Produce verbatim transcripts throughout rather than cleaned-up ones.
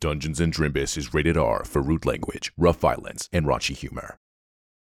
Dungeons and Drimbus is rated R for rude language, rough violence, and raunchy humor.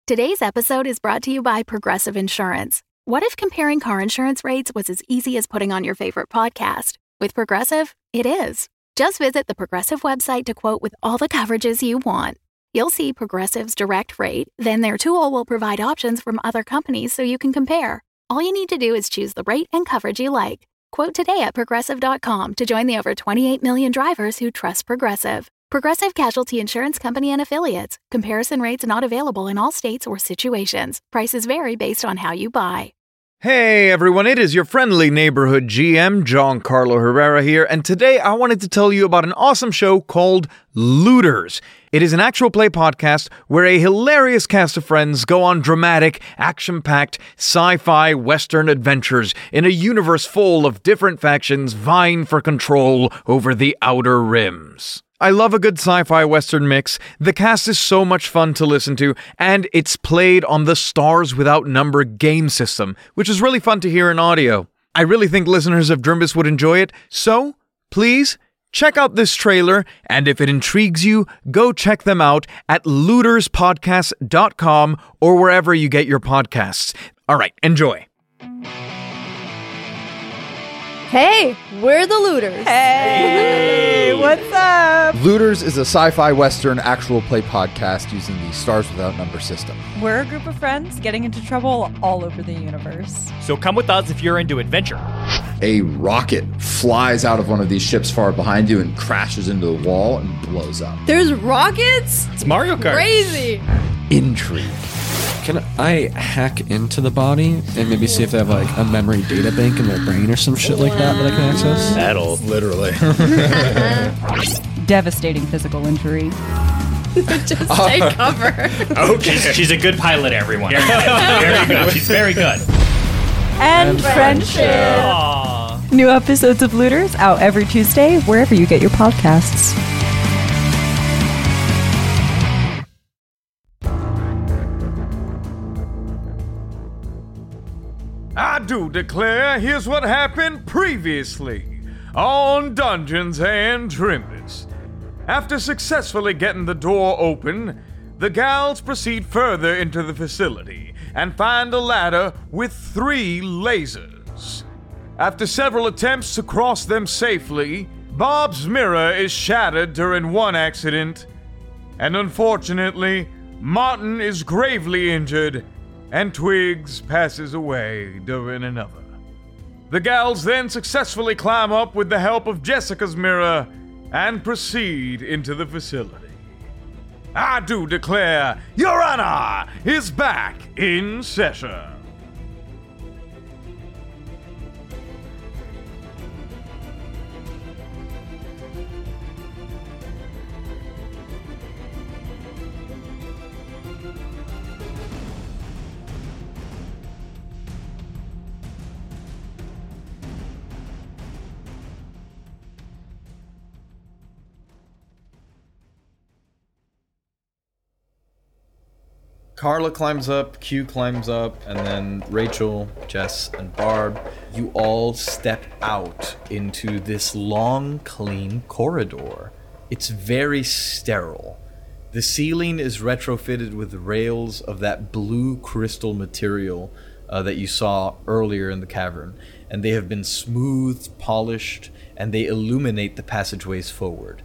Today's episode is brought to you by Progressive Insurance. What if comparing car insurance rates was as easy as putting on your favorite podcast? With Progressive, it is. Just visit the Progressive website to quote with all the coverages you want. You'll see Progressive's direct rate, then their tool will provide options from other companies so you can compare. All you need to do is choose the rate and coverage you like. Quote today at Progressive dot com to join the over twenty-eight million drivers who trust Progressive. Progressive Casualty Insurance Company and Affiliates. Comparison rates not available in all states or situations. Prices vary based on how you buy. Hey everyone, it is your friendly neighborhood G M, John Carlo Herrera here, and today I wanted to tell you about an awesome show called Looters. It is an actual play podcast where a hilarious cast of friends go on dramatic, action-packed, sci-fi western adventures in a universe full of different factions vying for control over the Outer Rims. I love a good sci-fi western mix, the cast is so much fun to listen to, and it's played on the Stars Without Number game system, which is really fun to hear in audio. I really think listeners of Drimbus would enjoy it, so please check out this trailer, and if it intrigues you, go check them out at looters podcast dot com or wherever you get your podcasts. Alright, enjoy. Hey, we're the Looters. Hey, what's up? Looters is a sci-fi western actual play podcast using the Stars Without Number system. We're a group of friends getting into trouble all over the universe. So come with us if you're into adventure. A rocket flies out of one of these ships far behind you and crashes into the wall and blows up. There's rockets? It's Mario Kart. Crazy. Intrigue. Can I hack into the body and maybe see if they have like a memory data bank in their brain or some shit like that that I can access? That'll literally. Devastating physical injury. Just uh, take cover. Okay. She's, she's a good pilot, everyone. Very good. She's very good. And, and friendship. Aww. New episodes of Looters out every Tuesday, wherever you get your podcasts. I do declare, here's what happened previously on Dungeons and Drimbus. After successfully getting the door open, the gals proceed further into the facility and find a ladder with three lasers. After several attempts to cross them safely, Bob's mirror is shattered during one accident, and unfortunately, Martin is gravely injured and Twigs passes away during another. The gals then successfully climb up with the help of Jessica's mirror and proceed into the facility. I do declare, Your Honor is back in session. Carla climbs up, Q climbs up, and then Rachel, Jess, and Barb, you all step out into this long, clean corridor. It's very sterile. The ceiling is retrofitted with rails of that blue crystal material uh, that you saw earlier in the cavern, and they have been smoothed, polished, and they illuminate the passageways forward.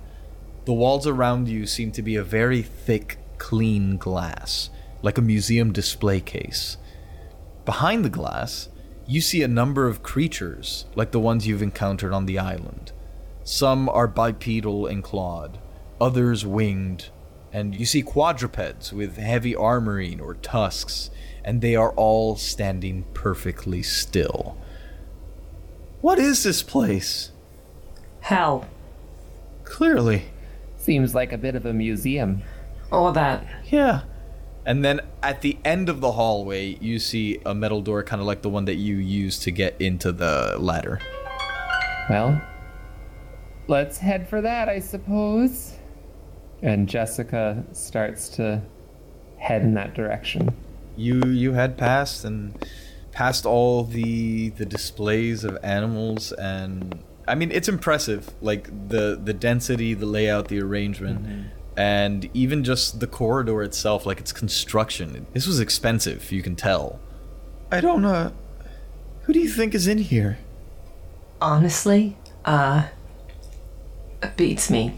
The walls around you seem to be a very thick, clean glass, like a museum display case. Behind the glass, you see a number of creatures like the ones you've encountered on the island. Some are bipedal and clawed, others winged, and you see quadrupeds with heavy armoring or tusks, and they are all standing perfectly still. What is this place? Hell. Clearly. Seems like a bit of a museum. All that. Yeah. And then at the end of the hallway, you see a metal door, kind of like the one that you used to get into the ladder. Well, let's head for that, I suppose. And Jessica starts to head in that direction. You you head past and past all the the displays of animals and I mean, it's impressive, like the the density, the layout, the arrangement, mm-hmm. and even just the corridor itself, like its construction. This was expensive, you can tell. I don't uh who do you think is in here? Honestly, uh it beats me.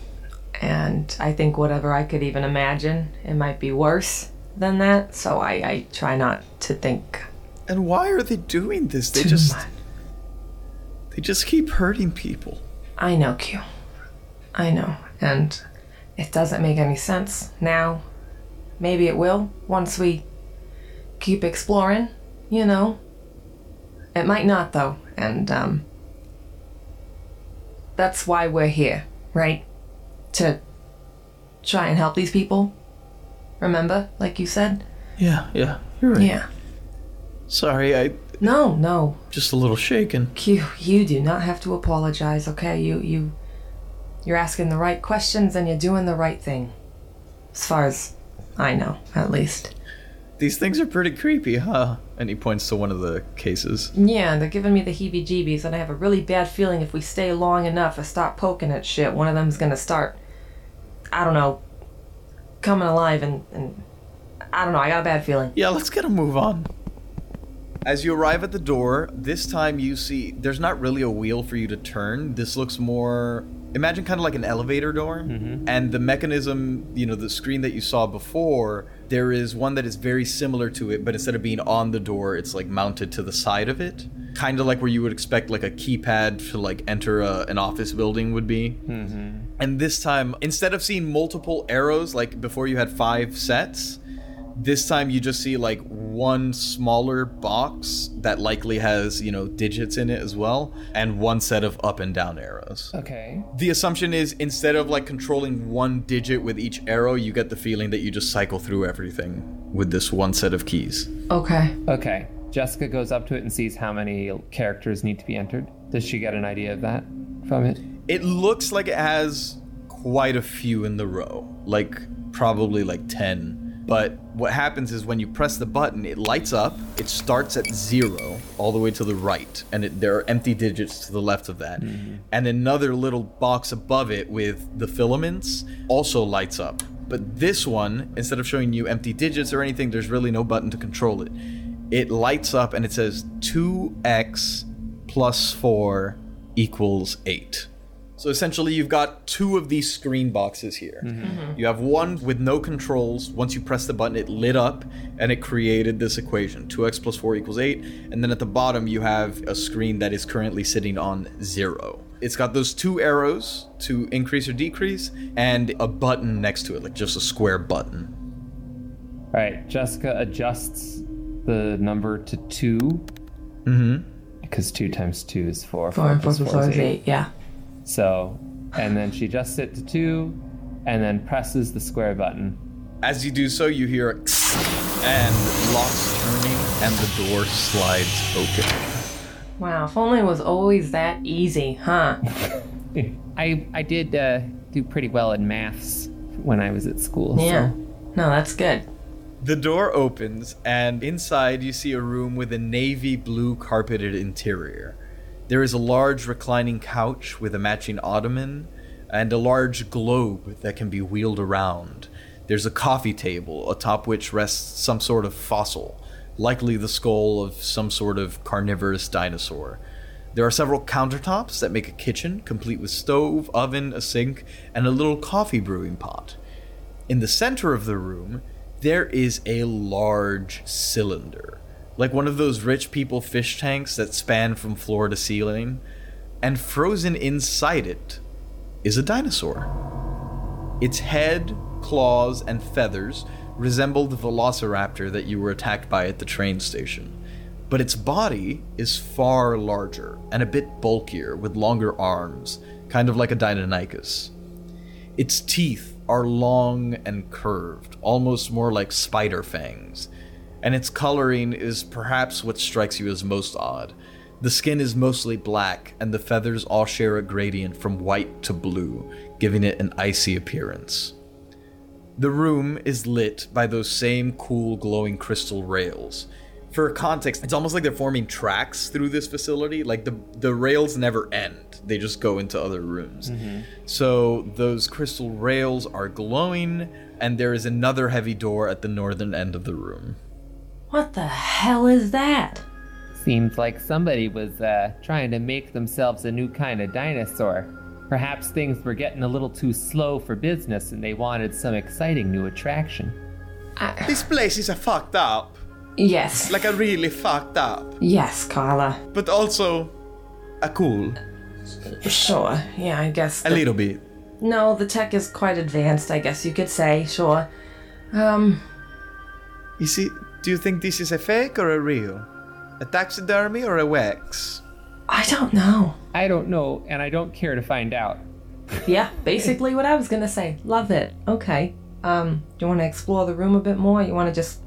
And I think whatever I could even imagine, it might be worse than that, so I, I try not to think. And why are they doing this? They just much. They just keep hurting people. I know, Q. I know, and it doesn't make any sense now. Maybe it will once we keep exploring, you know. It might not, though, and um, that's why we're here, right? To try and help these people. Remember, like you said? Yeah, yeah, you're right. Yeah. Sorry, I... No, no. Just a little shaken. Q, you do not have to apologize, okay? You, you, you're asking the right questions and you're doing the right thing. As far as I know, at least. These things are pretty creepy, huh? And he points to one of the cases. Yeah, they're giving me the heebie-jeebies, and I have a really bad feeling if we stay long enough or stop poking at shit, one of them's gonna start, I don't know, coming alive and, and I don't know, I got a bad feeling. Yeah, let's get a move on. As you arrive at the door, this time you see there's not really a wheel for you to turn. This looks more, imagine kind of like an elevator door. Mm-hmm. And the mechanism, you know, the screen that you saw before, there is one that is very similar to it, but instead of being on the door, it's like mounted to the side of it. Kind of like where you would expect like a keypad to like enter a, an office building would be. Mm-hmm. And this time, instead of seeing multiple arrows, like before you had five sets, this time you just see like one smaller box that likely has, you know, digits in it as well, and one set of up and down arrows. Okay. The assumption is instead of like controlling one digit with each arrow, you get the feeling that you just cycle through everything with this one set of keys. Okay. Okay. Jessica goes up to it and sees how many characters need to be entered. Does she get an idea of that from it? It looks like it has quite a few in the row, like probably like ten. But what happens is when you press the button, it lights up, it starts at zero all the way to the right, and it, there are empty digits to the left of that. Mm-hmm. And another little box above it with the filaments also lights up. But this one, instead of showing you empty digits or anything, there's really no button to control it. It lights up and it says two x plus four equals eight. So essentially you've got two of these screen boxes here. Mm-hmm. Mm-hmm. You have one with no controls. Once you press the button, it lit up and it created this equation, two x plus four equals eight. And then at the bottom, you have a screen that is currently sitting on zero. It's got those two arrows to increase or decrease and a button next to it, like just a square button. All right, Jessica adjusts the number to two. Mm-hmm. Because two times two is four. Four, four plus four, four is eight, eight. Yeah. So, and then she adjusts it to two, and then presses the square button. As you do so, you hear a and locks turning, and the door slides open. Wow, if only it was always that easy, huh? I I did uh, do pretty well in maths when I was at school. Yeah, so. No, that's good. The door opens, and inside you see a room with a navy blue carpeted interior. There is a large reclining couch with a matching ottoman and a large globe that can be wheeled around. There's a coffee table atop which rests some sort of fossil, likely the skull of some sort of carnivorous dinosaur. There are several countertops that make a kitchen, complete with stove, oven, a sink, and a little coffee brewing pot. In the center of the room, there is a large cylinder. Like one of those rich people fish tanks that span from floor to ceiling, and frozen inside it is a dinosaur. Its head, claws, and feathers resemble the Velociraptor that you were attacked by at the train station, but its body is far larger and a bit bulkier with longer arms, kind of like a Deinonychus. Its teeth are long and curved, almost more like spider fangs. And its coloring is perhaps what strikes you as most odd. The skin is mostly black, and the feathers all share a gradient from white to blue, giving it an icy appearance. The room is lit by those same cool, glowing crystal rails. For context, it's almost like they're forming tracks through this facility, like the, the rails never end. they just go into other rooms. Mm-hmm. So those crystal rails are glowing, and there is another heavy door at the northern end of the room. What the hell is that? Seems like somebody was uh, trying to make themselves a new kind of dinosaur. Perhaps things were getting a little too slow for business and they wanted some exciting new attraction. I... This place is a fucked up. Yes. Like a really fucked up. Yes, Carla. But also a cool. Sure. Yeah, I guess. The... A little bit. No, the tech is quite advanced, I guess you could say. Sure. Um. Is it... Do you think this is a fake or a real? A taxidermy or a wax? I don't know. I don't know, and I don't care to find out. Yeah, basically what I was going to say. Love it. Okay. Um, do you want to explore the room a bit more? You want to just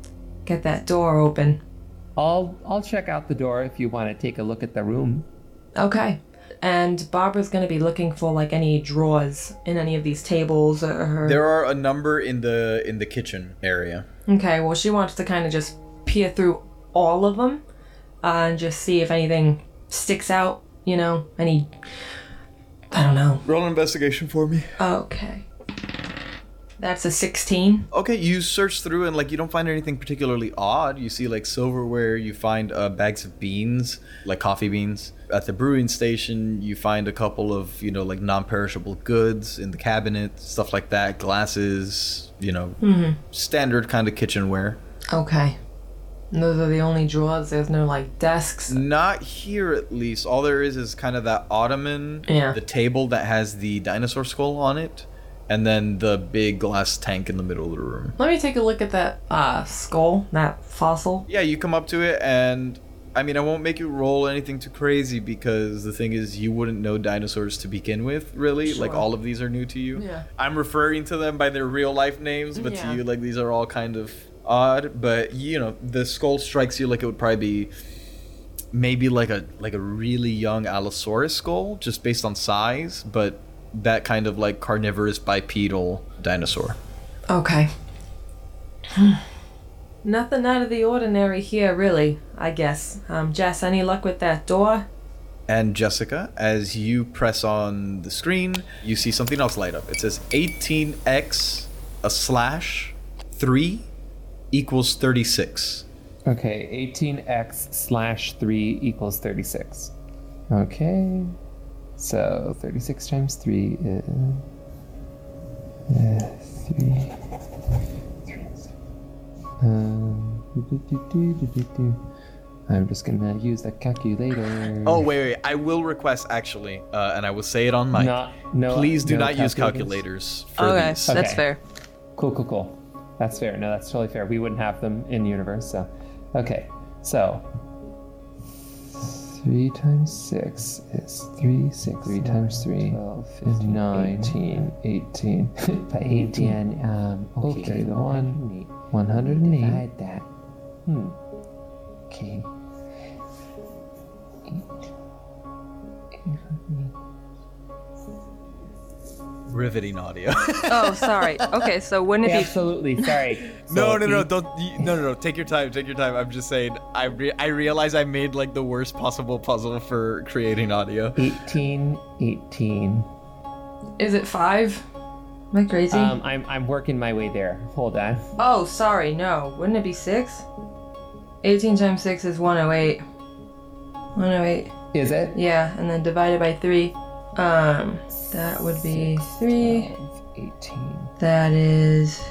get that door open? I'll I'll check out the door if you want to take a look at the room. Okay. And Barbara's going to be looking for like any drawers in any of these tables. Or her... There are a number in the in the kitchen area. Okay, well, she wants to kind of just peer through all of them uh, and just see if anything sticks out, you know, any, I don't know. Roll an investigation for me. Okay. That's a sixteen. Okay, you search through and, like, you don't find anything particularly odd. You see, like, silverware. You find uh, bags of beans, like coffee beans. At the brewing station, you find a couple of, you know, like, non-perishable goods in the cabinet, stuff like that, glasses, you know, mm-hmm. standard kind of kitchenware. Okay. And those are the only drawers? There's no, like, desks? Not here, at least. All there is is kind of that ottoman, yeah. the table that has the dinosaur skull on it. And then the big glass tank in the middle of the room. Let me take a look at that uh, skull, that fossil. Yeah, you come up to it, and I mean, I won't make you roll anything too crazy because the thing is, you wouldn't know dinosaurs to begin with, really. Sure. Like, all of these are new to you. Yeah. I'm referring to them by their real life names, but yeah. to you, like, these are all kind of odd. But, you know, the skull strikes you like it would probably be maybe like a like a really young Allosaurus skull, just based on size, but. That kind of like carnivorous bipedal dinosaur. Okay. Nothing out of the ordinary here, really, I guess. Um, Jess, any luck with that door? And Jessica, as you press on the screen, you see something else light up. It says eighteen x a slash three equals thirty-six. Okay, eighteen x slash three equals thirty-six. Okay. So thirty-six times three is uh, three. three um, do, do, do, do, do, do. I'm just gonna use the calculator. Oh wait, wait! I will request actually, uh, and I will say it on mic. Not, no, Please do no not use calculators. for okay, these. Okay, that's fair. Cool, cool, cool. That's fair. No, that's totally fair. We wouldn't have them in universe. So, okay, so. Three times six is three, six, three times three, twelve, fifteen, nine, eighteen, eighteen. By eighteen, um, okay, okay the one, one hundred and eight. Divide that. Hmm. Okay. Riveting audio. Oh, sorry. Okay, so wouldn't it be absolutely sorry? no, no, no, don't. No, no, no. Take your time. Take your time. I'm just saying. I re- I realize I made like the worst possible puzzle for creating audio. Eighteen, eighteen. Is it five? Am I crazy? Um, I'm I'm working my way there. Hold on. Oh, sorry. No, wouldn't it be six? Eighteen times six is one hundred eight. One hundred eight. Is it? Yeah, and then divided by three. Um, that would be three, eighteen. That is,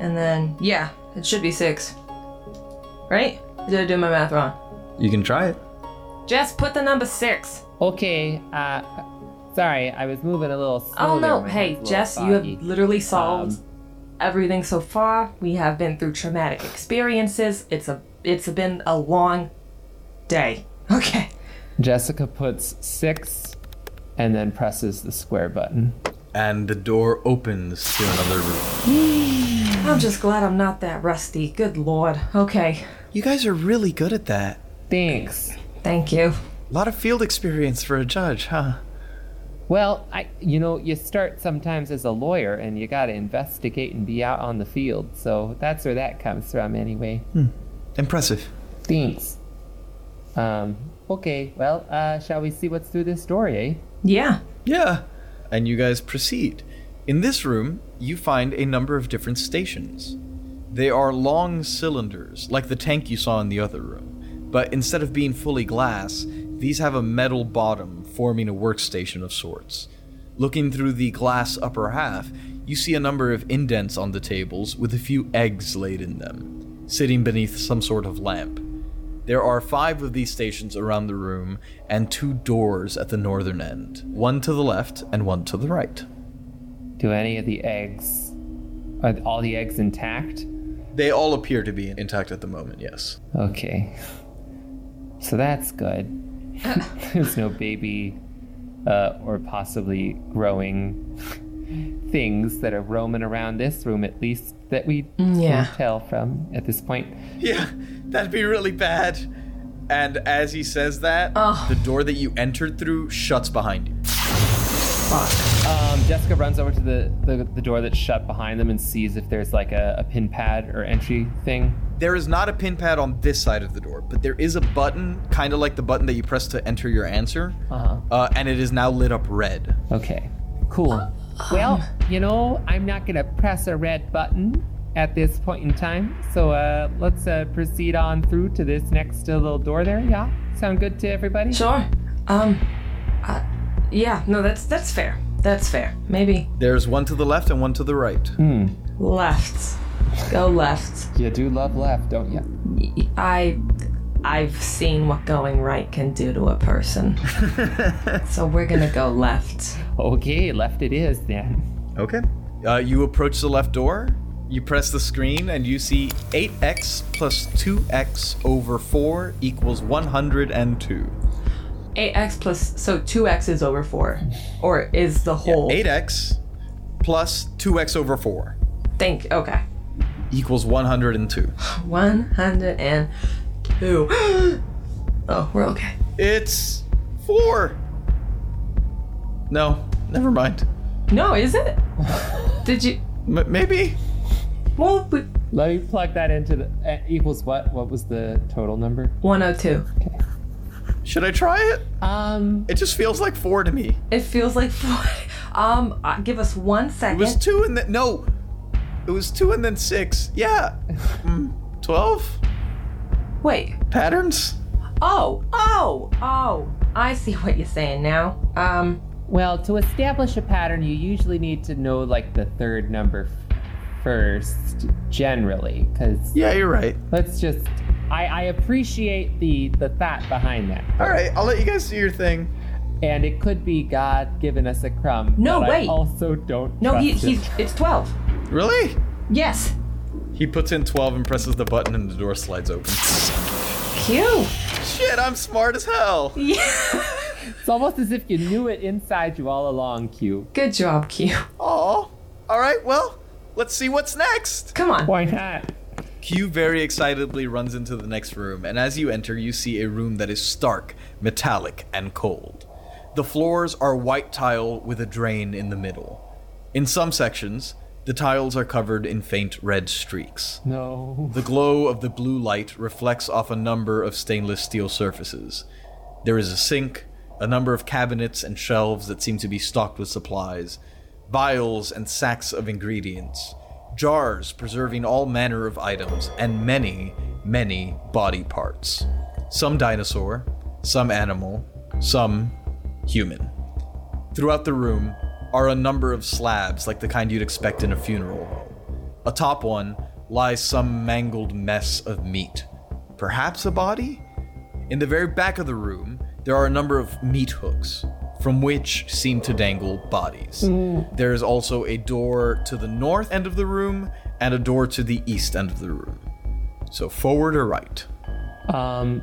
and then, yeah, it should be six, right? Did I do my math wrong? You can try it. Just put the number six. Okay, uh, sorry, I was moving a little slower. Oh no, hey, Jess, foggy. You have literally solved um, everything so far. We have been through traumatic experiences. It's a, it's been a long day. Okay. Jessica puts six and then presses the square button. And the door opens to another room. I'm just glad I'm not that rusty. Good lord. Okay. You guys are really good at that. Thanks. Thank you. A lot of field experience for a judge, huh? Well, I, you know, you start sometimes as a lawyer and you gotta investigate and be out on the field. So that's where that comes from anyway. Hmm. Impressive. Thanks. Um... Okay, well, uh, shall we see what's through this story, eh? Yeah. Yeah. And you guys proceed. In this room, you find a number of different stations. They are long cylinders, like the tank you saw in the other room. But instead of being fully glass, these have a metal bottom forming a workstation of sorts. Looking through the glass upper half, you see a number of indents on the tables with a few eggs laid in them, sitting beneath some sort of lamp. There are five of these stations around the room and two doors at the northern end, one to the left and one to the right. Do any of the eggs, are all the eggs intact? They all appear to be intact at the moment, yes. Okay. So that's good. There's no baby uh, or possibly growing things that are roaming around this room, at least that we yeah. can tell from at this point. Yeah. That'd be really bad. And as he says that, oh. the door that you entered through shuts behind you. Fuck. Um, Jessica runs over to the, the, the door that's shut behind them and sees if there's like a, a pin pad or entry thing. There is not a pin pad on this side of the door, but there is a button, kind of like the button that you press to enter your answer. Uh-huh. Uh, and it is now lit up red. Okay, cool. Uh, well, you know, I'm not gonna press a red button at this point in time, so uh, let's uh, proceed on through to this next uh, little door there. Yeah, sound good to everybody? Sure. Um, uh, yeah, no, that's that's fair. That's fair. Maybe. There's one to the left and one to the right. Mm. Left. Go left. You do love left, don't you? I, I've seen what going right can do to a person, so we're gonna go left. Okay, left it is then. Okay. Uh, you approach the left door. You press the screen and you see eight x plus two x over four equals one hundred two. eight x plus, so two x is over four, or is the whole. Yeah, eight x plus two x over four. Think, okay. Equals one hundred two. one hundred two. Oh, we're okay. It's four. No, never mind. No, is it? Did you? M- maybe. Well, we... Let me plug that into the... Uh, equals what? What was the total number? one hundred two. Okay. Should I try it? Um... It just feels like four to me. It feels like four. Um, uh, give us one second. It was two and then... No! It was two and then six. Yeah. Mm, twelve? Wait. Patterns? Oh! Oh! Oh! I see what you're saying now. Um... Well, to establish a pattern, you usually need to know, like, the third number first, generally, because yeah, you're right. Let's just I, I appreciate the the thought behind that. All right, I'll let you guys do your thing. And it could be God giving us a crumb. No, but wait. I also don't. No, trust he, he's him. It's twelve. Really? Yes. He puts in twelve and presses the button, and the door slides open. Cute. Shit, I'm smart as hell. Yeah. It's almost as if you knew it inside you all along, Q. Good job, Q. Aw. All right. Well. Let's see what's next. Come on. Why not? Q very excitedly runs into the next room, and as you enter, you see a room that is stark, metallic, and cold. The floors are white tile with a drain in the middle. In some sections, the tiles are covered in faint red streaks. No. The glow of the blue light reflects off a number of stainless steel surfaces. There is a sink, a number of cabinets and shelves that seem to be stocked with supplies, vials and sacks of ingredients, jars preserving all manner of items, and many, many body parts. Some dinosaur, some animal, some human. Throughout the room are a number of slabs like the kind you'd expect in a funeral home. Atop one lies some mangled mess of meat. Perhaps a body? In the very back of the room, there are a number of meat hooks, from which seem to dangle bodies. Mm. There is also a door to the north end of the room and a door to the east end of the room. So forward or right? Um,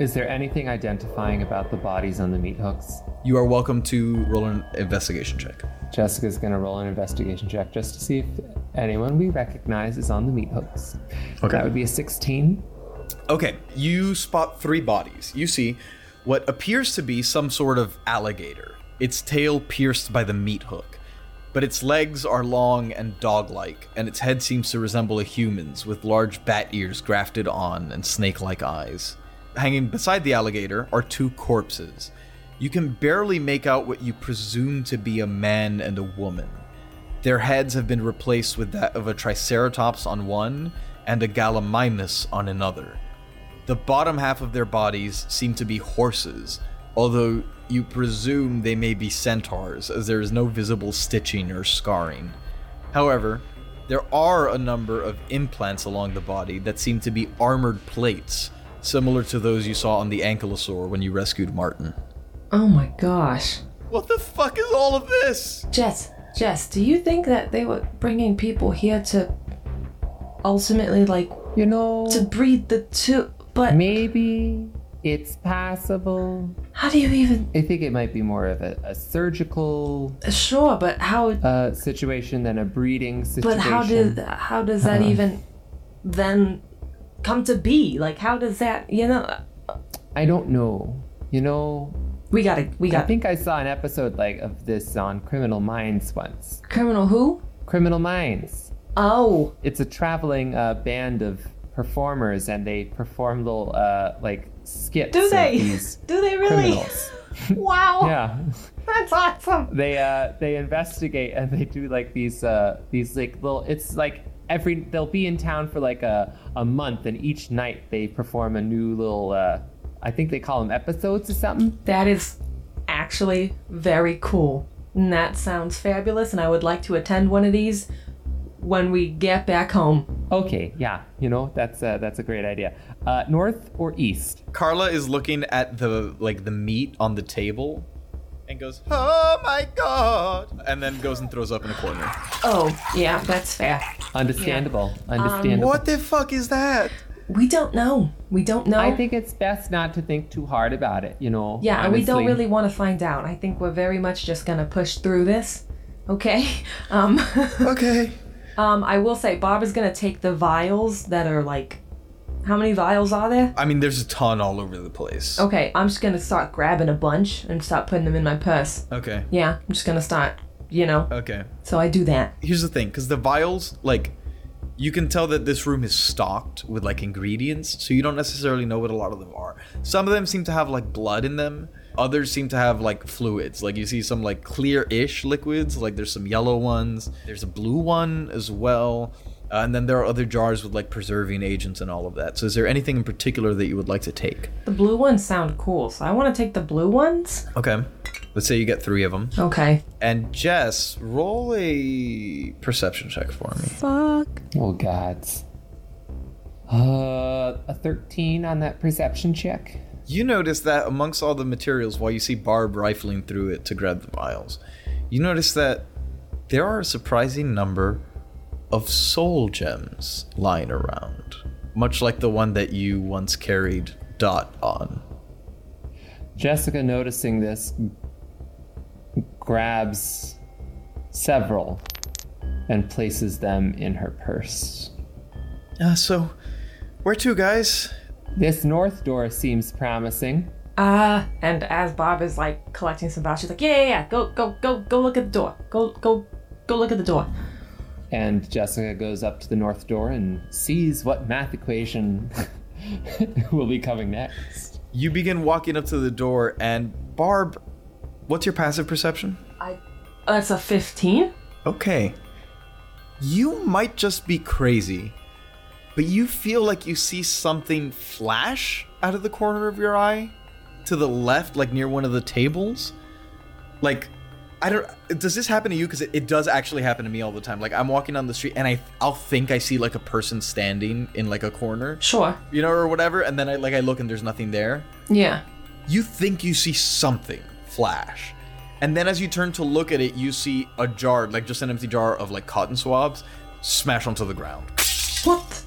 is there anything identifying about the bodies on the meat hooks? You are welcome to roll an investigation check. Jessica's gonna roll an investigation check just to see if anyone we recognize is on the meat hooks. Okay. That would be a sixteen. Okay, you spot three bodies. You see what appears to be some sort of alligator, its tail pierced by the meat hook. But its legs are long and dog-like, and its head seems to resemble a human's, with large bat ears grafted on and snake-like eyes. hanging beside the alligator are two corpses. You can barely make out what you presume to be a man and a woman. Their heads have been replaced with that of a Triceratops on one and a Gallimimus on another. The bottom half of their bodies seem to be horses, although you presume they may be centaurs, as there is no visible stitching or scarring. However, there are a number of implants along the body that seem to be armored plates, similar to those you saw on the Ankylosaur when you rescued Martin. Oh my gosh. What the fuck is all of this? Jess, Jess, do you think that they were bringing people here to ultimately, like, you know, to breed the two, but... Maybe it's possible. How do you even... I think it might be more of a, a surgical... Sure, but how... Uh, situation than a breeding situation. But how, did, how does that uh. even then come to be? Like, how does that, you know... I don't know. You know... We gotta... We gotta... I think I saw an episode, like, of this on Criminal Minds once. Criminal who? Criminal Minds. Oh. It's a traveling uh, band of performers, and they perform little, uh, like, skits. Do they? Do they really? Wow. Yeah. That's awesome. They uh they investigate, and they do like these uh these like little. It's like every they'll be in town for like a a month, and each night they perform a new little. Uh, I think they call them episodes or something. That is actually very cool. And that sounds fabulous, and I would like to attend one of these when we get back home. Okay, yeah, you know, that's a, that's a great idea. Uh, north or east? Carla is looking at the like the meat on the table and goes, "Oh my God," and then goes and throws up in a corner. Oh, yeah, that's fair. Understandable, yeah. Understandable. Um, what the fuck is that? We don't know. We don't know. I think it's best not to think too hard about it, you know. Yeah, honestly. And we don't really want to find out. I think we're very much just going to push through this, okay? Um, okay. Um, I will say, Bob is going to take the vials that are like, how many vials are there? I mean, there's a ton all over the place. Okay, I'm just going to start grabbing a bunch and start putting them in my purse. Okay. Yeah, I'm just going to start, you know. Okay. So I do that. Here's the thing, because the vials, like, you can tell that this room is stocked with, like, ingredients, so you don't necessarily know what a lot of them are. Some of them seem to have, like, blood in them. Others seem to have, like, fluids. Like, you see some, like, clear-ish liquids. Like, there's some yellow ones. There's a blue one as well. Uh, and then there are other jars with, like, preserving agents and all of that. So is there anything in particular that you would like to take? The blue ones sound cool, so I want to take the blue ones. Okay. Let's say you get three of them. Okay. And Jess, roll a perception check for me. Fuck. Oh, God. Uh, a thirteen on that perception check. You notice that amongst all the materials, while you see Barb rifling through it to grab the vials, you notice that there are a surprising number of soul gems lying around, much like the one that you once carried Dot on. Jessica, noticing this, grabs several and places them in her purse. Uh, so, where to, guys? This north door seems promising. Uh, and as Bob is like collecting some vouchers, she's like, yeah, yeah, yeah, go, go, go, go look at the door. Go, go, go look at the door. And Jessica goes up to the north door and sees what math equation will be coming next. You begin walking up to the door, and Barb, what's your passive perception? I, uh, it's a fifteen. Okay. You might just be crazy, but you feel like you see something flash out of the corner of your eye to the left, like near one of the tables. Like, I don't, does this happen to you? Because it, it does actually happen to me all the time. Like, I'm walking down the street and I, I'll think I see like a person standing in like a corner. Sure. You know, or whatever. And then I like, I look and there's nothing there. Yeah. You think you see something flash. And then as you turn to look at it, you see a jar, like just an empty jar of like cotton swabs, smash onto the ground. What?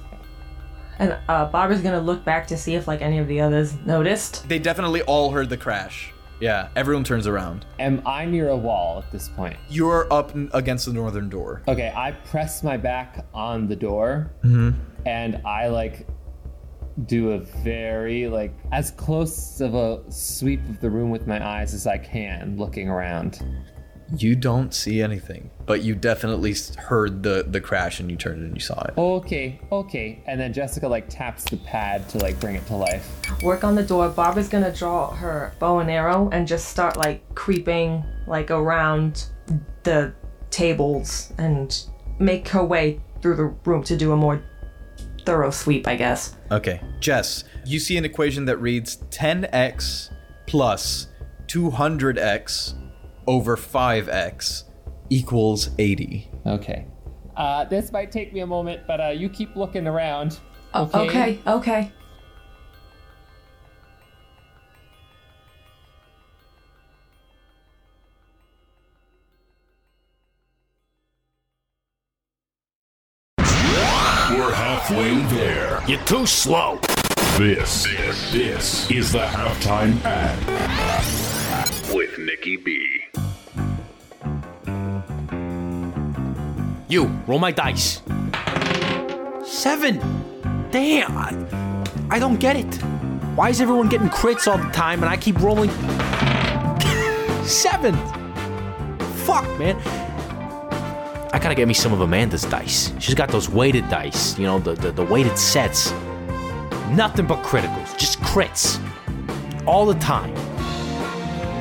And uh, Barbara's gonna look back to see if like any of the others noticed. They definitely all heard the crash. Yeah, everyone turns around. Am I near a wall at this point? You're up against the northern door. Okay, I press my back on the door, mm-hmm. and I like do a very like as close of a sweep of the room with my eyes as I can, looking around. You don't see anything, but you definitely heard the, the crash and you turned and you saw it. Okay, okay. And then Jessica like taps the pad to like bring it to life. Work on the door. Barbara's gonna draw her bow and arrow and just start like creeping like around the tables and make her way through the room to do a more thorough sweep, I guess. Okay, Jess, you see an equation that reads ten x plus two hundred x over five x equals eighty. Okay. Uh, this might take me a moment, but uh, you keep looking around. Okay. Uh, okay, okay. We're halfway there. You're too slow. This, this, this is the halftime ad with Nikki B. You, roll my dice. Seven. Damn. I, I don't get it. Why is everyone getting crits all the time and I keep rolling seven? Fuck, man. I gotta get me some of Amanda's dice. She's got those weighted dice, you know, the, the, the weighted sets. Nothing but criticals, just crits. All the time.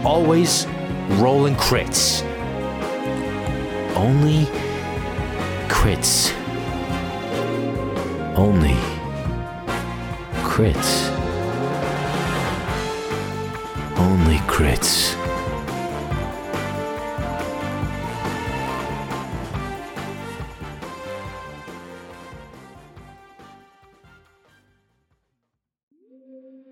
Always rolling crits. Only crits. Only crits. Only crits.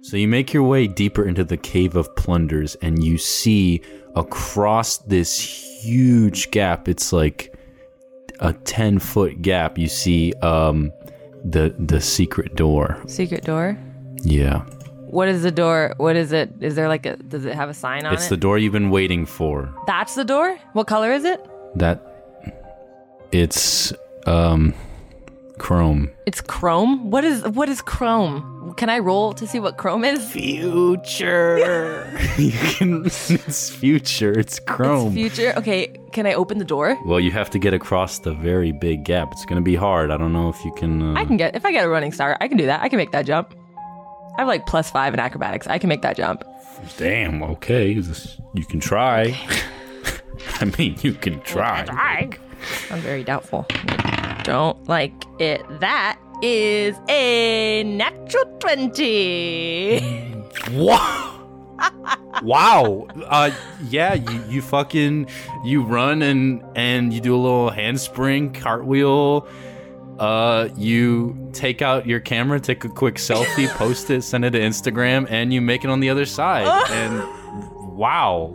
So you make your way deeper into the Cave of Plunders and you see across this huge gap, it's like a ten-foot gap, you see um, the the secret door. Secret door? Yeah. What is the door? What is it? Is there like a, does it have a sign on it? It's the door you've been waiting for. That's the door? What color is it? That, it's um, chrome. It's chrome? What is, what is chrome? Can I roll to see what chrome is? Future. You can, it's future. It's chrome. It's future. Okay. Can I open the door? Well, you have to get across the very big gap. It's going to be hard. I don't know if you can... Uh... I can get... If I get a running start, I can do that. I can make that jump. I have like plus five in acrobatics. I can make that jump. Damn, okay. You can try. Okay. I mean, you can try. try. I'm very doubtful. Don't like it. That is a natural twenty. What? Wow. Uh, yeah, you, you fucking, you run and, and you do a little handspring, cartwheel. Uh, you take out your camera, take a quick selfie, post it, send it to Instagram, and you make it on the other side. And wow.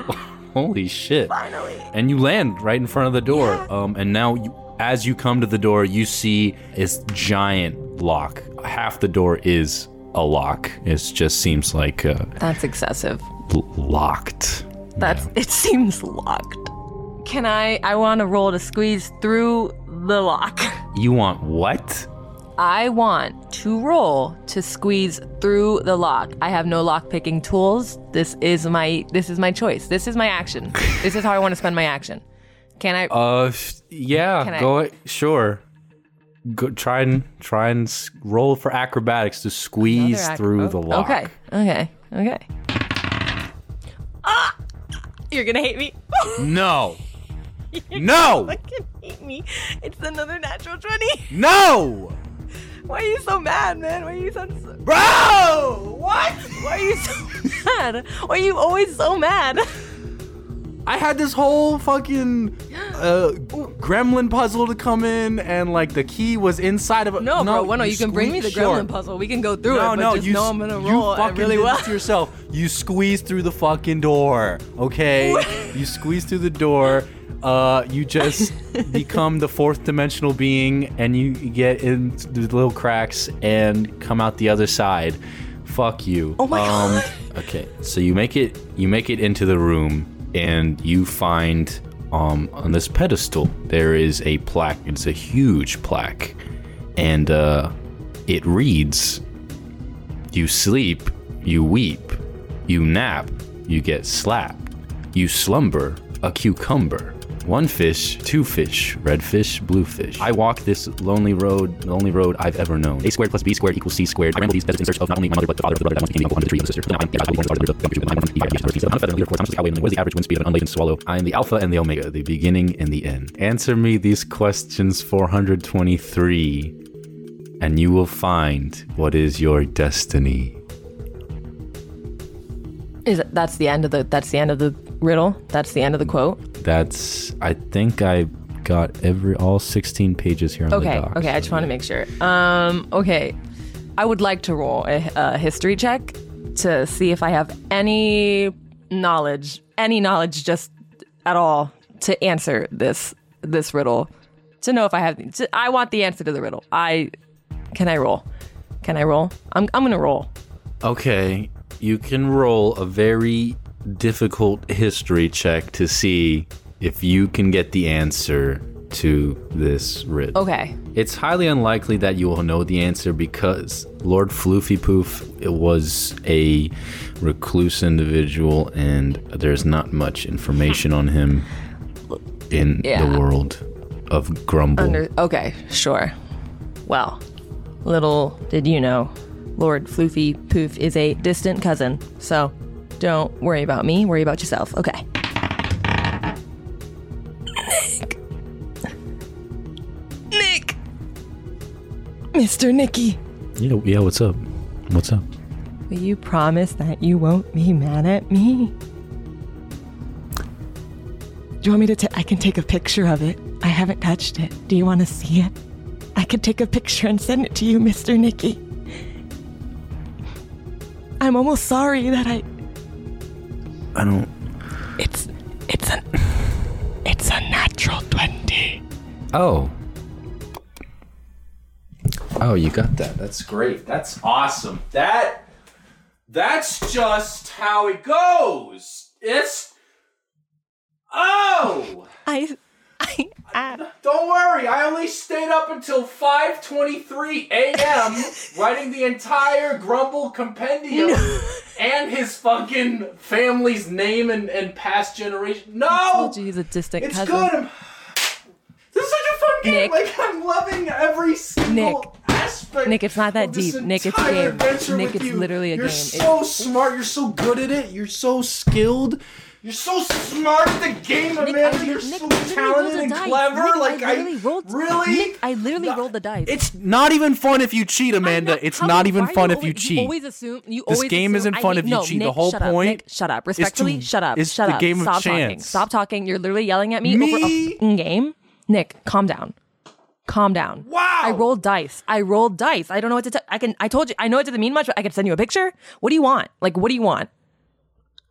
Holy shit. Finally. And you land right in front of the door. Yeah. Um, and now you, as you come to the door, you see this giant lock. Half the door is a lock. It just seems like uh, that's excessive. L- locked. That's yeah. It seems locked. Can I? I want to roll to squeeze through the lock. You want what? I want to roll to squeeze through the lock. I have no lock picking tools. This is my. This is my choice. This is my action. This is how I want to spend my action. Can I? Uh, yeah. Can go. I, sure. Go, try and try and roll for acrobatics to squeeze acro- through the lock. Okay, okay, okay. Ah, you're gonna hate me. No, you're no. Gonna fucking hate me. It's another natural twenty. No. Why are you so mad, man? Why are you so? Bro, what? Why are you so mad? Why are you always so mad? I had this whole fucking uh, gremlin puzzle to come in, and like the key was inside of a. No, no bro, well, no, you, you can bring me the gremlin short. Puzzle. We can go through no, it. But no, no, you know I'm gonna roll. You fucking it really did well. This to yourself. You squeeze through the fucking door, okay? You squeeze through the door. Uh, you just become the fourth dimensional being, and you get in the little cracks and come out the other side. Fuck you. Oh my um, god. Okay, so you make it. You make it into the room. And you find um, on this pedestal, there is a plaque. It's a huge plaque. And uh, it reads, you sleep, you weep, you nap, you get slapped, you slumber, a cucumber. One fish, two fish, red fish, blue fish. I walk this lonely road, the only road I've ever known. A squared plus B squared equals C squared. I ramble these deserts in search of not only my mother, but the father of the brother that once became the uncle under the tree of the sister. Now I'm the alpha, the of the country, I'm the what is the average wind speed of an unladen swallow? I am the alpha and the omega, the beginning and the end. Answer me these questions four hundred twenty-three, and you will find what is your destiny. Is it, that's the end of the that's the end of the riddle? That's the end of the quote? That's I think I got every all sixteen pages here on okay, the doc. Okay, okay, so I just want to make sure. Um, okay. I would like to roll a, a history check to see if I have any knowledge, any knowledge just at all to answer this this riddle. To know if I have to, I want the answer to the riddle. I can I roll? Can I roll? I'm I'm going to roll. Okay. You can roll a very difficult history check to see if you can get the answer to this riddle. Okay. It's highly unlikely that you will know the answer because Lord Floofy Poof was a recluse individual and there's not much information on him in yeah. the world of Grumble. Under- okay, sure. Well, little did you know, Lord Floofy Poof is a distant cousin, so don't worry about me, worry about yourself. Okay. Nick! Nick! Mister Nicky! Yeah, yeah, what's up? What's up? Will you promise that you won't be mad at me? Do you want me to ta- I can take a picture of it. I haven't touched it. Do you want to see it? I can take a picture and send it to you, Mister Nicky. I'm almost sorry that I... I don't... It's... It's a... It's a natural twenty. Oh. Oh, you got that. That's great. That's awesome. That... That's just how it goes. It's... Oh! I... I... I don't worry. I only stayed up until five twenty-three a.m. writing the entire Grumble Compendium no. and his fucking family's name and, and past generation. No! I told you he's a distant it's cousin. It's good. This is such a fun game. Nick. Like, I'm loving every single Nick. aspect Nick, it's not that deep. Nick, it's a game. Nick, it's you. literally a you're game. You're so it's... smart. You're so good at it. You're so skilled. You're so smart at the game, Nick, Amanda. I, You're Nick, so talented and dice. clever. Nick, like I literally I, rolled, really, Nick, I literally not, rolled the dice. It's not even fun if you cheat, Amanda. Not, it's not even fun if always, you cheat. You always assume. You this always game assume, isn't fun I, if you no, cheat. Nick, the whole shut point. Up, Nick, shut up. Respectfully, to, shut up. It's shut the up. game Stop of chance. Talking. Stop talking. You're literally yelling at me, me? over a f-ing game. Nick, calm down. Calm down. Wow. I rolled dice. I rolled dice. I don't know what to. T- I can. I told you. I know it doesn't mean much, but I can send you a picture. What do you want? Like, what do you want?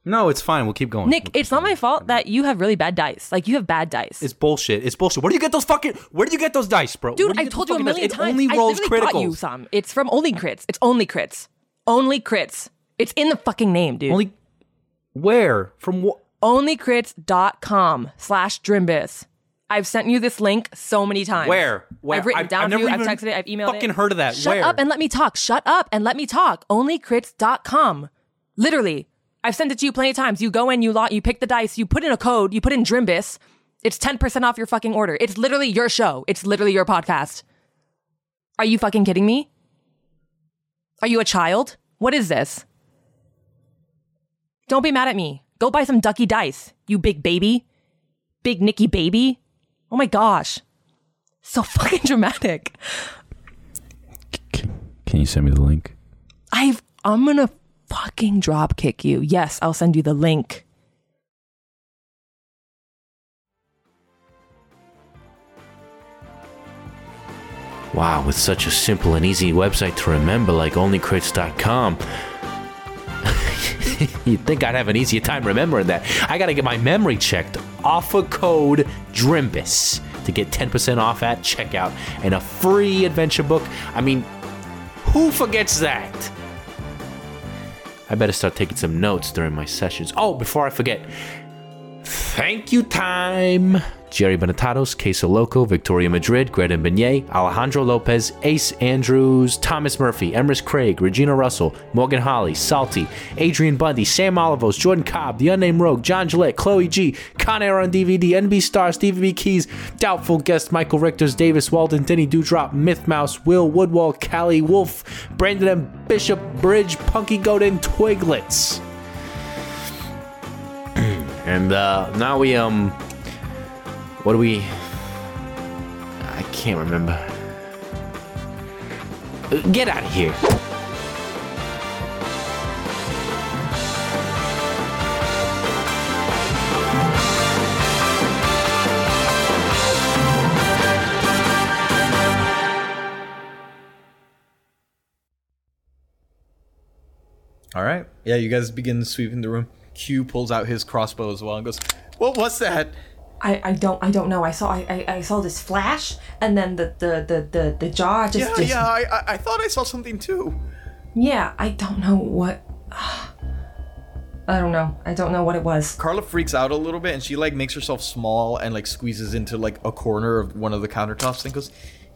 No, it's fine. We'll keep going. Nick, it's not my fault that you have really bad dice. Like, you have bad dice. It's bullshit. It's bullshit. Where do you get those fucking... Where do you get those dice, bro? Dude, I told you a million times. It only rolls criticals. I literally brought you some. It's from OnlyCrits. It's OnlyCrits. OnlyCrits. It's in the fucking name, dude. Only... Where? From what? onlycrits dot com slash drimbus. I've sent you this link so many times. Where? Where? I've written I've, down for you. I've texted it. I've emailed it. I've fucking heard of that. Shut Where? up and let me talk. Shut up and let me talk. onlycrits dot com. Literally. I've sent it to you plenty of times. You go in, you lot, you pick the dice, you put in a code, you put in Drimbus. It's ten percent off your fucking order. It's literally your show. It's literally your podcast. Are you fucking kidding me? Are you a child? What is this? Don't be mad at me. Go buy some ducky dice, you big baby. Big Nicky baby. Oh my gosh. So fucking dramatic. Can you send me the link? I've, I'm gonna... fucking drop kick you. Yes, I'll send you the link. Wow, with such a simple and easy website to remember like onlycrits dot com. You'd think I'd have an easier time remembering that. I gotta get my memory checked. Offer code Drimbus to get ten percent off at checkout and a free adventure book. I mean, who forgets that? I better start taking some notes during my sessions. Oh, before I forget, thank you time Jerry Benetatos, Queso Loco, Victoria Madrid, Gretchen Beignet, Alejandro Lopez, Ace Andrews, Thomas Murphy, Emrys Craig, Regina Russell, Morgan Holly, Salty, Adrian Bundy, Sam Olivos, Jordan Cobb, The Unnamed Rogue, John Gillette, Chloe G, Conair on D V D, N B Star, Stevie B. Keys, Doubtful Guest, Michael Richters, Davis Walden, Denny Dewdrop, Myth Mouse, Will Woodwall, Callie Wolf, Brandon M. Bishop, Bridge, Punky Goat, and Twiglets. And uh, now we, um, what do we, I can't remember. Get out of here. All right. Yeah, you guys begin sweeping the room. Q pulls out his crossbow as well and goes, "What was that?" I, I don't I don't know. I saw I, I, I saw this flash and then the the, the, the, the jaw just. Yeah just, yeah. I I thought I saw something too. Yeah, I don't know what. I don't know. I don't know what it was. Carla freaks out a little bit and she like makes herself small and like squeezes into like a corner of one of the countertops and goes,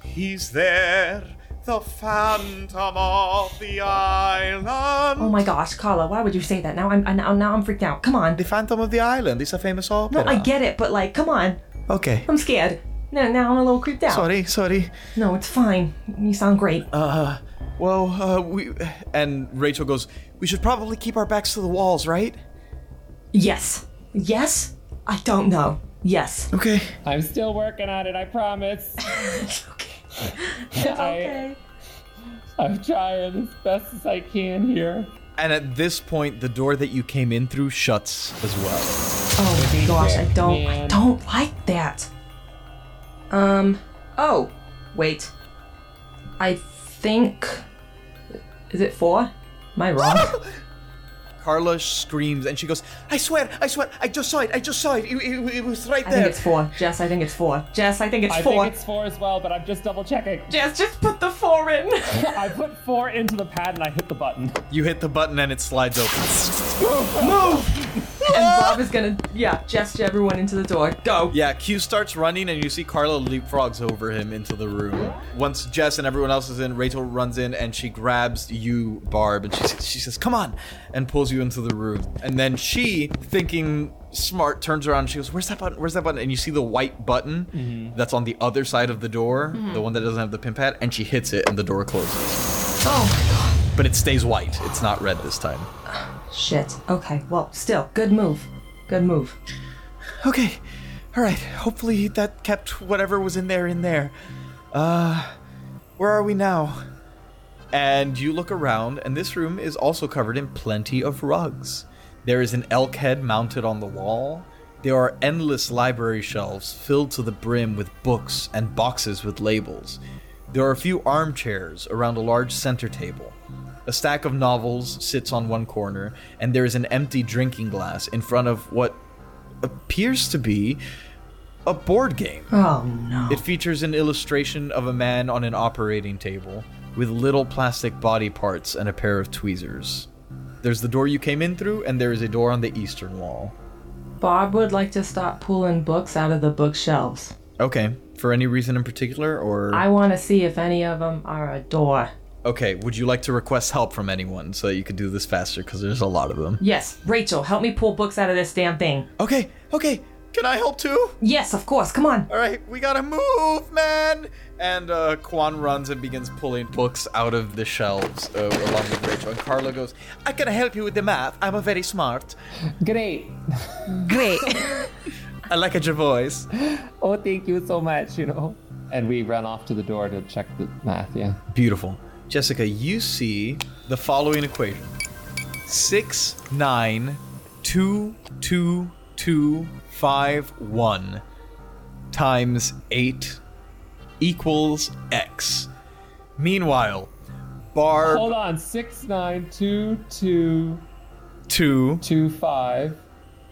"He's there. The Phantom of the Island." Oh my gosh, Carla, why would you say that? Now I'm, I'm now I'm freaked out. Come on. The Phantom of the Island is a famous opera. No, I get it, but like, come on. Okay. I'm scared. No, now I'm a little creeped out. Sorry, sorry. No, it's fine. You sound great. Uh, well, uh, we. And Rachel goes, "We should probably keep our backs to the walls, right?" Yes. Yes? I don't know. Yes. Okay. I'm still working on it, I promise. It's okay. It's okay. I, I'm trying as best as I can here. And at this point, the door that you came in through shuts as well. Oh my gosh, I don't, Man. I don't like that. Um, oh, wait. I think, is it four? Am I wrong? Carla screams and she goes, I swear, I swear, I just saw it, I just saw it, it, it, it was right there. I think it's four. Jess, I think it's four. Jess, I think it's I four. I think it's four as well, but I'm just double checking. Jess, just put the four in. I put four into the pad and I hit the button. You hit the button and it slides open. Move! And Bob is gonna, yeah, gesture everyone into the door. Go. Yeah, Q starts running and you see Carla leapfrogs over him into the room. Once Jess and everyone else is in, Rachel runs in and she grabs you, Barb, and she she says, "Come on," and pulls you into the room. And then she, thinking smart, turns around and she goes, "Where's that button? Where's that button?" And you see the white button mm-hmm. that's on the other side of the door, mm-hmm. the one that doesn't have the pin pad, and she hits it and the door closes. Oh my god. But it stays white. It's not red this time. Shit. Okay. Well, still, good move. Good move. Okay. All right. Hopefully that kept whatever was in there in there. Uh, where are we now? And you look around, and this room is also covered in plenty of rugs. There is an elk head mounted on the wall. There are endless library shelves filled to the brim with books and boxes with labels. There are a few armchairs around a large center table. A stack of novels sits on one corner, and there is an empty drinking glass in front of what appears to be a board game. Oh, no. It features an illustration of a man on an operating table with little plastic body parts and a pair of tweezers. There's the door you came in through, and there is a door on the eastern wall. Bob would like to stop pulling books out of the bookshelves. Okay. For any reason in particular, or? I want to see if any of them are a door. Okay, would you like to request help from anyone so that you could do this faster? Because there's a lot of them. Yes, Rachel, help me pull books out of this damn thing. Okay, okay. Can I help too? Yes, of course. Come on. All right, we gotta move, man. And uh, Quan runs and begins pulling books out of the shelves uh, along with Rachel. And Carla goes, "I can help you with the math. I'm a very smart." Great. Great. I like your voice. Oh, thank you so much, you know. And we run off to the door to check the math, yeah. Beautiful. Jessica, you see the following equation: six, nine, two, two, two, five, one times eight equals X. Meanwhile, Barb. Hold on, six, nine, two, two, two, two, five,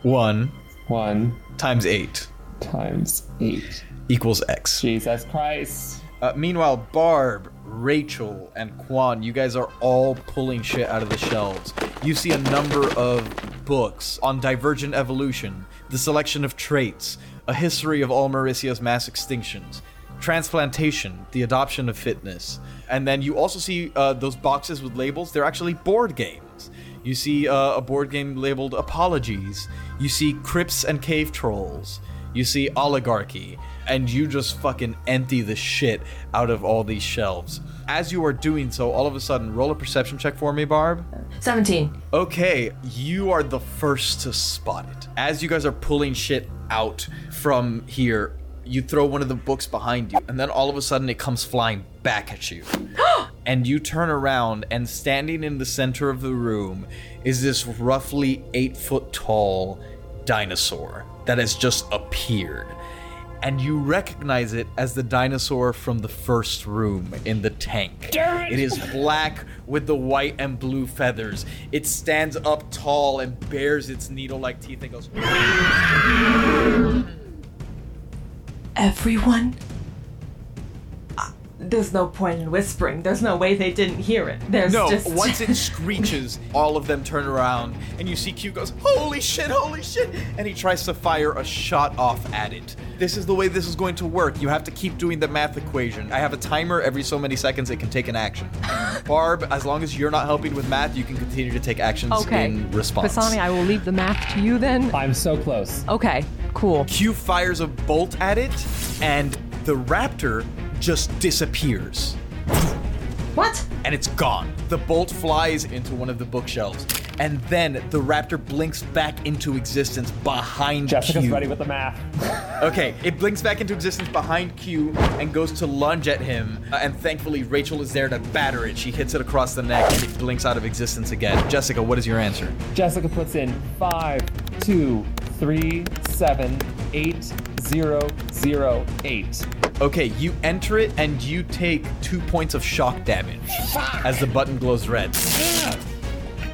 one, one times eight times eight equals X. Jesus Christ. Uh, meanwhile, Barb, Rachel, and Quan, you guys are all pulling shit out of the shelves. You see a number of books on divergent evolution, the selection of traits, A history of all Mauricio's mass extinctions, transplantation, the adoption of fitness. And then you also see uh, those boxes with labels. They're actually board games. You see uh, a board game labeled Apologies. You see Crypts and Cave Trolls. You see Oligarchy. And you just fucking empty the shit out of all these shelves. As you are doing so, all of a sudden, roll a perception check for me, Barb. seventeen. Okay, you are the first to spot it. As you guys are pulling shit out from here, you throw one of the books behind you, and then all of a sudden it comes flying back at you. And you turn around, and standing in the center of the room is this roughly eight foot tall dinosaur that has just appeared. And you recognize it as the dinosaur from the first room in the tank. Damn it. It is black with the white and blue feathers. It stands up tall and bares its needle-like teeth and goes... Everyone? Uh, there's no point in whispering. There's no way they didn't hear it. There's no, just... once it screeches, all of them turn around, and you see Q goes, holy shit, holy shit, and he tries to fire a shot off at it. This is the way this is going to work. You have to keep doing the math equation. I have a timer every so many seconds it can take an action. Barb, as long as you're not helping with math, you can continue to take actions okay. in response. Pisani, I will leave the math to you then. I'm so close. Okay, cool. Q fires a bolt at it, and the raptor just disappears. What? And it's gone. The bolt flies into one of the bookshelves. And then the raptor blinks back into existence behind Jessica's Q. Jessica's ready with the math. Okay, it blinks back into existence behind Q and goes to lunge at him. Uh, and thankfully, Rachel is there to batter it. She hits it across the neck and it blinks out of existence again. Jessica, what is your answer? Jessica puts in five, two, three, seven, eight, zero, zero, eight. Okay, you enter it and you take two points of shock damage Fuck. as the button glows red. Yeah.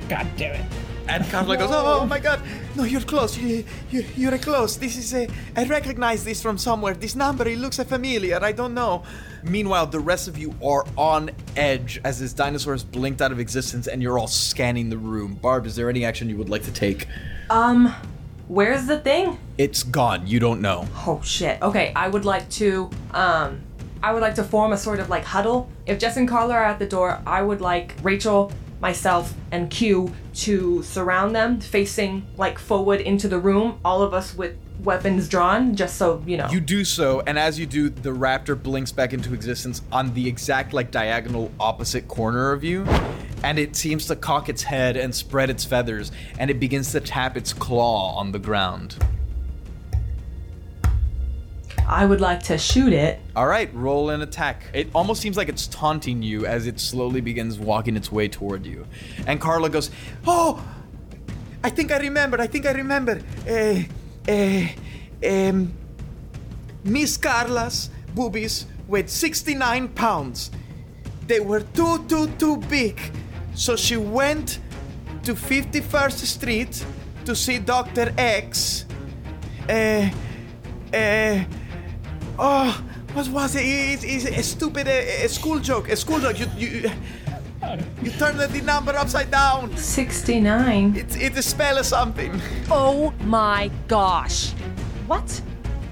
God damn it. And Carla goes, oh, oh my god, no, you're close, you, you, you're close, this is a, I recognize this from somewhere, this number, it looks familiar, I don't know. Meanwhile, the rest of you are on edge as this dinosaur has blinked out of existence and you're all scanning the room. Barb, is there any action you would like to take? Um, where's the thing? It's gone, you don't know. Oh shit, okay, I would like to, um... I would like to form a sort of like huddle. If Jess and Carla are at the door, I would like Rachel, myself, and Q to surround them, facing like forward into the room, all of us with weapons drawn, just so, you know. You do so, and as you do, the raptor blinks back into existence on the exact like diagonal opposite corner of you, and it seems to cock its head and spread its feathers, and it begins to tap its claw on the ground. I would like to shoot it. All right, roll an attack. It almost seems like it's taunting you as it slowly begins walking its way toward you. And Carla goes, oh, I think I remember, I think I remember. Uh, uh, um, Miss Carla's boobies weighed sixty-nine pounds. They were too, too, too big. So she went to fifty-first Street to see Doctor X. Uh, uh, Oh, what was it? It's, it's a stupid a, a school joke. A school joke. You you, you turned the number upside down. sixty-nine. It's it's a spell or something. Oh my gosh. What?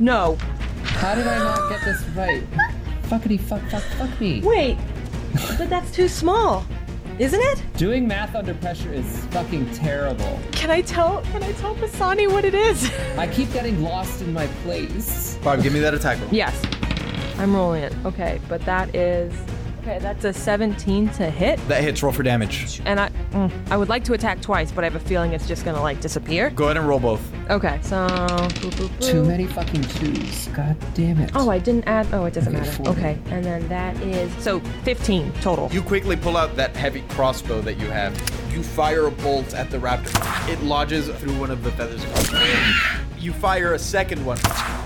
No. How did I not get this right? Fuckity fuck fuck fuck me. Wait, but that's too small, isn't it? Doing math under pressure is fucking terrible. Can I tell, can I tell Pisani what it is? I keep getting lost in my place. Barb, give me that attack roll. Yes. I'm rolling it. Okay, but that is, okay, that's a seventeen to hit. That hits, roll for damage. And I mm, I would like to attack twice, but I have a feeling it's just gonna like disappear. Go ahead and roll both. Okay, so. Boo, boo, boo. Too many fucking twos, god damn it. Oh, I didn't add, oh, it doesn't okay, matter. forty. Okay, and then that is, so fifteen total. You quickly pull out that heavy crossbow that you have. You fire a bolt at the raptor. It lodges through one of the feathers. You fire a second one,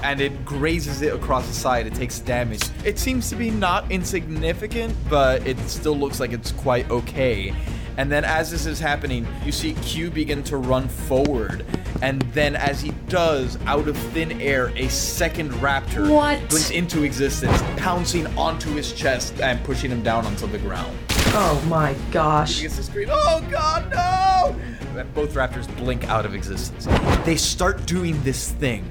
and it grazes it across the side. It takes damage. It seems to be not insignificant, but it still looks like it's quite okay. And then as this is happening, you see Q begin to run forward. And then as he does, out of thin air, a second raptor what? blinks into existence, pouncing onto his chest and pushing him down onto the ground. Oh my gosh. He begins to scream, oh god, no! And both raptors blink out of existence. They start doing this thing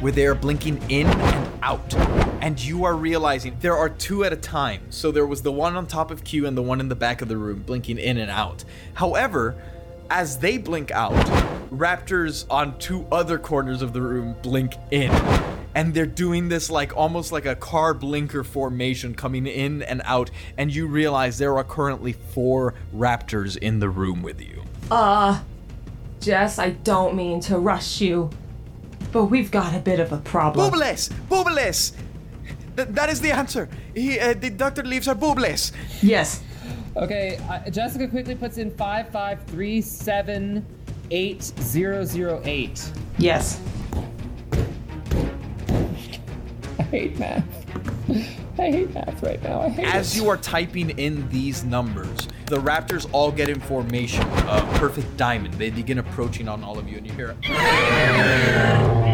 where they are blinking in and out. And you are realizing there are two at a time. So there was the one on top of Q and the one in the back of the room blinking in and out. However, as they blink out, raptors on two other corners of the room blink in. And they're doing this like almost like a car blinker formation coming in and out. And you realize there are currently four raptors in the room with you. Uh, Jess, I don't mean to rush you, but we've got a bit of a problem. Boobles! Boobles! Th- that is the answer. He, uh, the doctor leaves her boobles. Yes. Okay, uh, Jessica quickly puts in five five three seven eight zero zero eight. Yes. I hate math. I hate math right now. I hate As it. You are typing in these numbers, the raptors all get in formation, a perfect diamond. They begin approaching on all of you, and you hear a...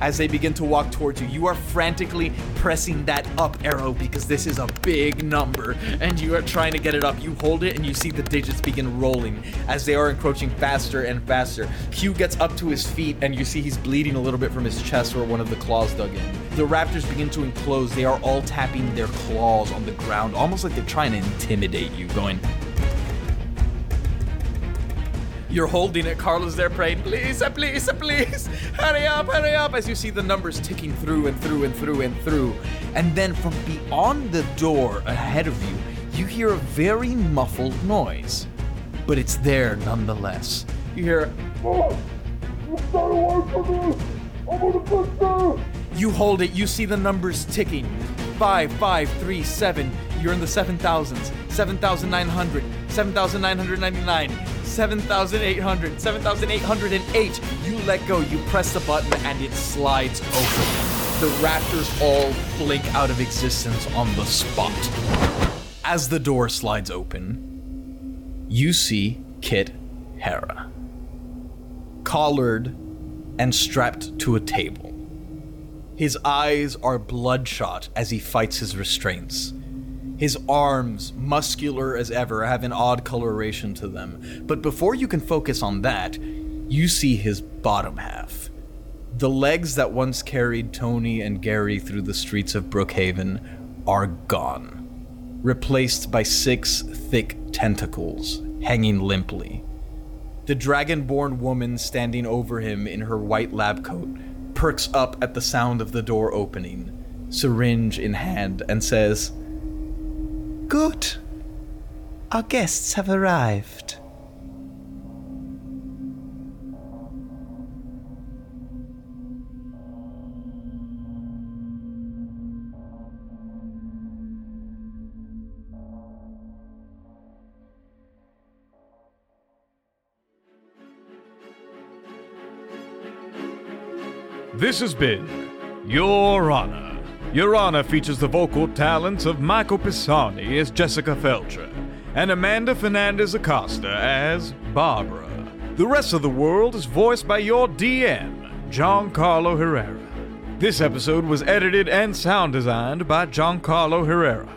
As they begin to walk towards you, you are frantically pressing that up arrow because this is a big number, and you are trying to get it up. You hold it, and you see the digits begin rolling as they are encroaching faster and faster. Q gets up to his feet, and you see he's bleeding a little bit from his chest where one of the claws dug in. The raptors begin to enclose. They are all tapping their claws on the ground, almost like they're trying to intimidate you, going... You're holding it. Carlos there praying, please, please, please, hurry up, hurry up, as you see the numbers ticking through and through and through and through. And then from beyond the door ahead of you, you hear a very muffled noise. But it's there nonetheless. You hear, oh, stay away from me. I'm gonna push through. You hold it, you see the numbers ticking. Five, five, three, seven. You're in the seven thousands. Seven thousand nine hundred. Seven thousand nine hundred ninety-nine. Seven thousand eight hundred. Seven thousand eight hundred and eight. You let go, you press the button, and it slides open. The raptors all blink out of existence on the spot. As the door slides open, you see Kit Hera, collared and strapped to a table. His eyes are bloodshot as he fights his restraints. His arms, muscular as ever, have an odd coloration to them. But before you can focus on that, you see his bottom half. The legs that once carried Tony and Gary through the streets of Brookhaven are gone, replaced by six thick tentacles hanging limply. The dragonborn woman standing over him in her white lab coat perks up at the sound of the door opening, syringe in hand, and says, "Good. Our guests have arrived." This has been Your Honor. Your Honor features the vocal talents of Michael Pisani as Jessica Felcher and Amanda Fernandez-Acosta as Barbara. The rest of the world is voiced by your D M, John Carlo Herrera. This episode was edited and sound designed by John Carlo Herrera.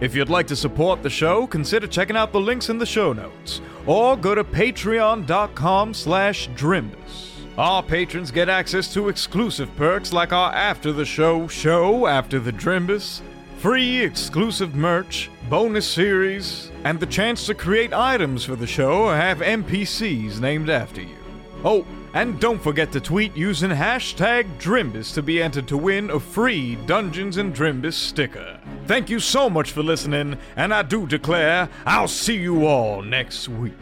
If you'd like to support the show, consider checking out the links in the show notes or go to patreon dot com slash drimbus. Our patrons get access to exclusive perks like our After the Show show, After the Drimbus, free exclusive merch, bonus series, and the chance to create items for the show or have N P Cs named after you. Oh, and don't forget to tweet using hashtag Drimbus to be entered to win a free Dungeons and Drimbus sticker. Thank you so much for listening, and I do declare I'll see you all next week.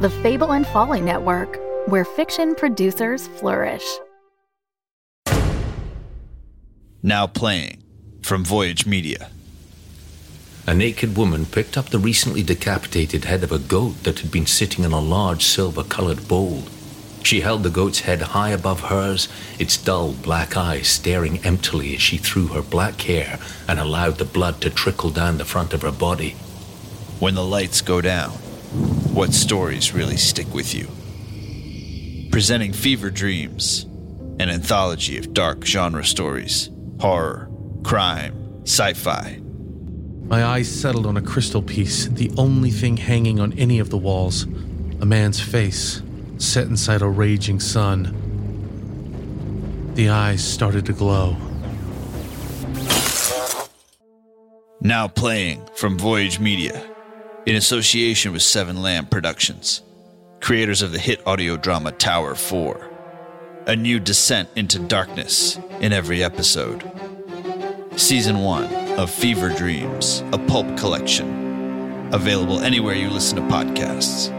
The Fable and Folly Network, where fiction producers flourish. Now playing from Voyage Media. A naked woman picked up the recently decapitated head of a goat that had been sitting in a large silver-colored bowl. She held the goat's head high above hers, its dull black eyes staring emptily as she threw her black hair and allowed the blood to trickle down the front of her body. When the lights go down, what stories really stick with you? Presenting Fever Dreams, an anthology of dark genre stories, horror, crime, sci-fi. My eyes settled on a crystal piece, the only thing hanging on any of the walls, a man's face, set inside a raging sun. The eyes started to glow. Now playing from Voyage Media, in association with Seven Lamb Productions, creators of the hit audio drama Tower Four. A new descent into darkness in every episode. Season one of Fever Dreams, a pulp collection. Available anywhere you listen to podcasts.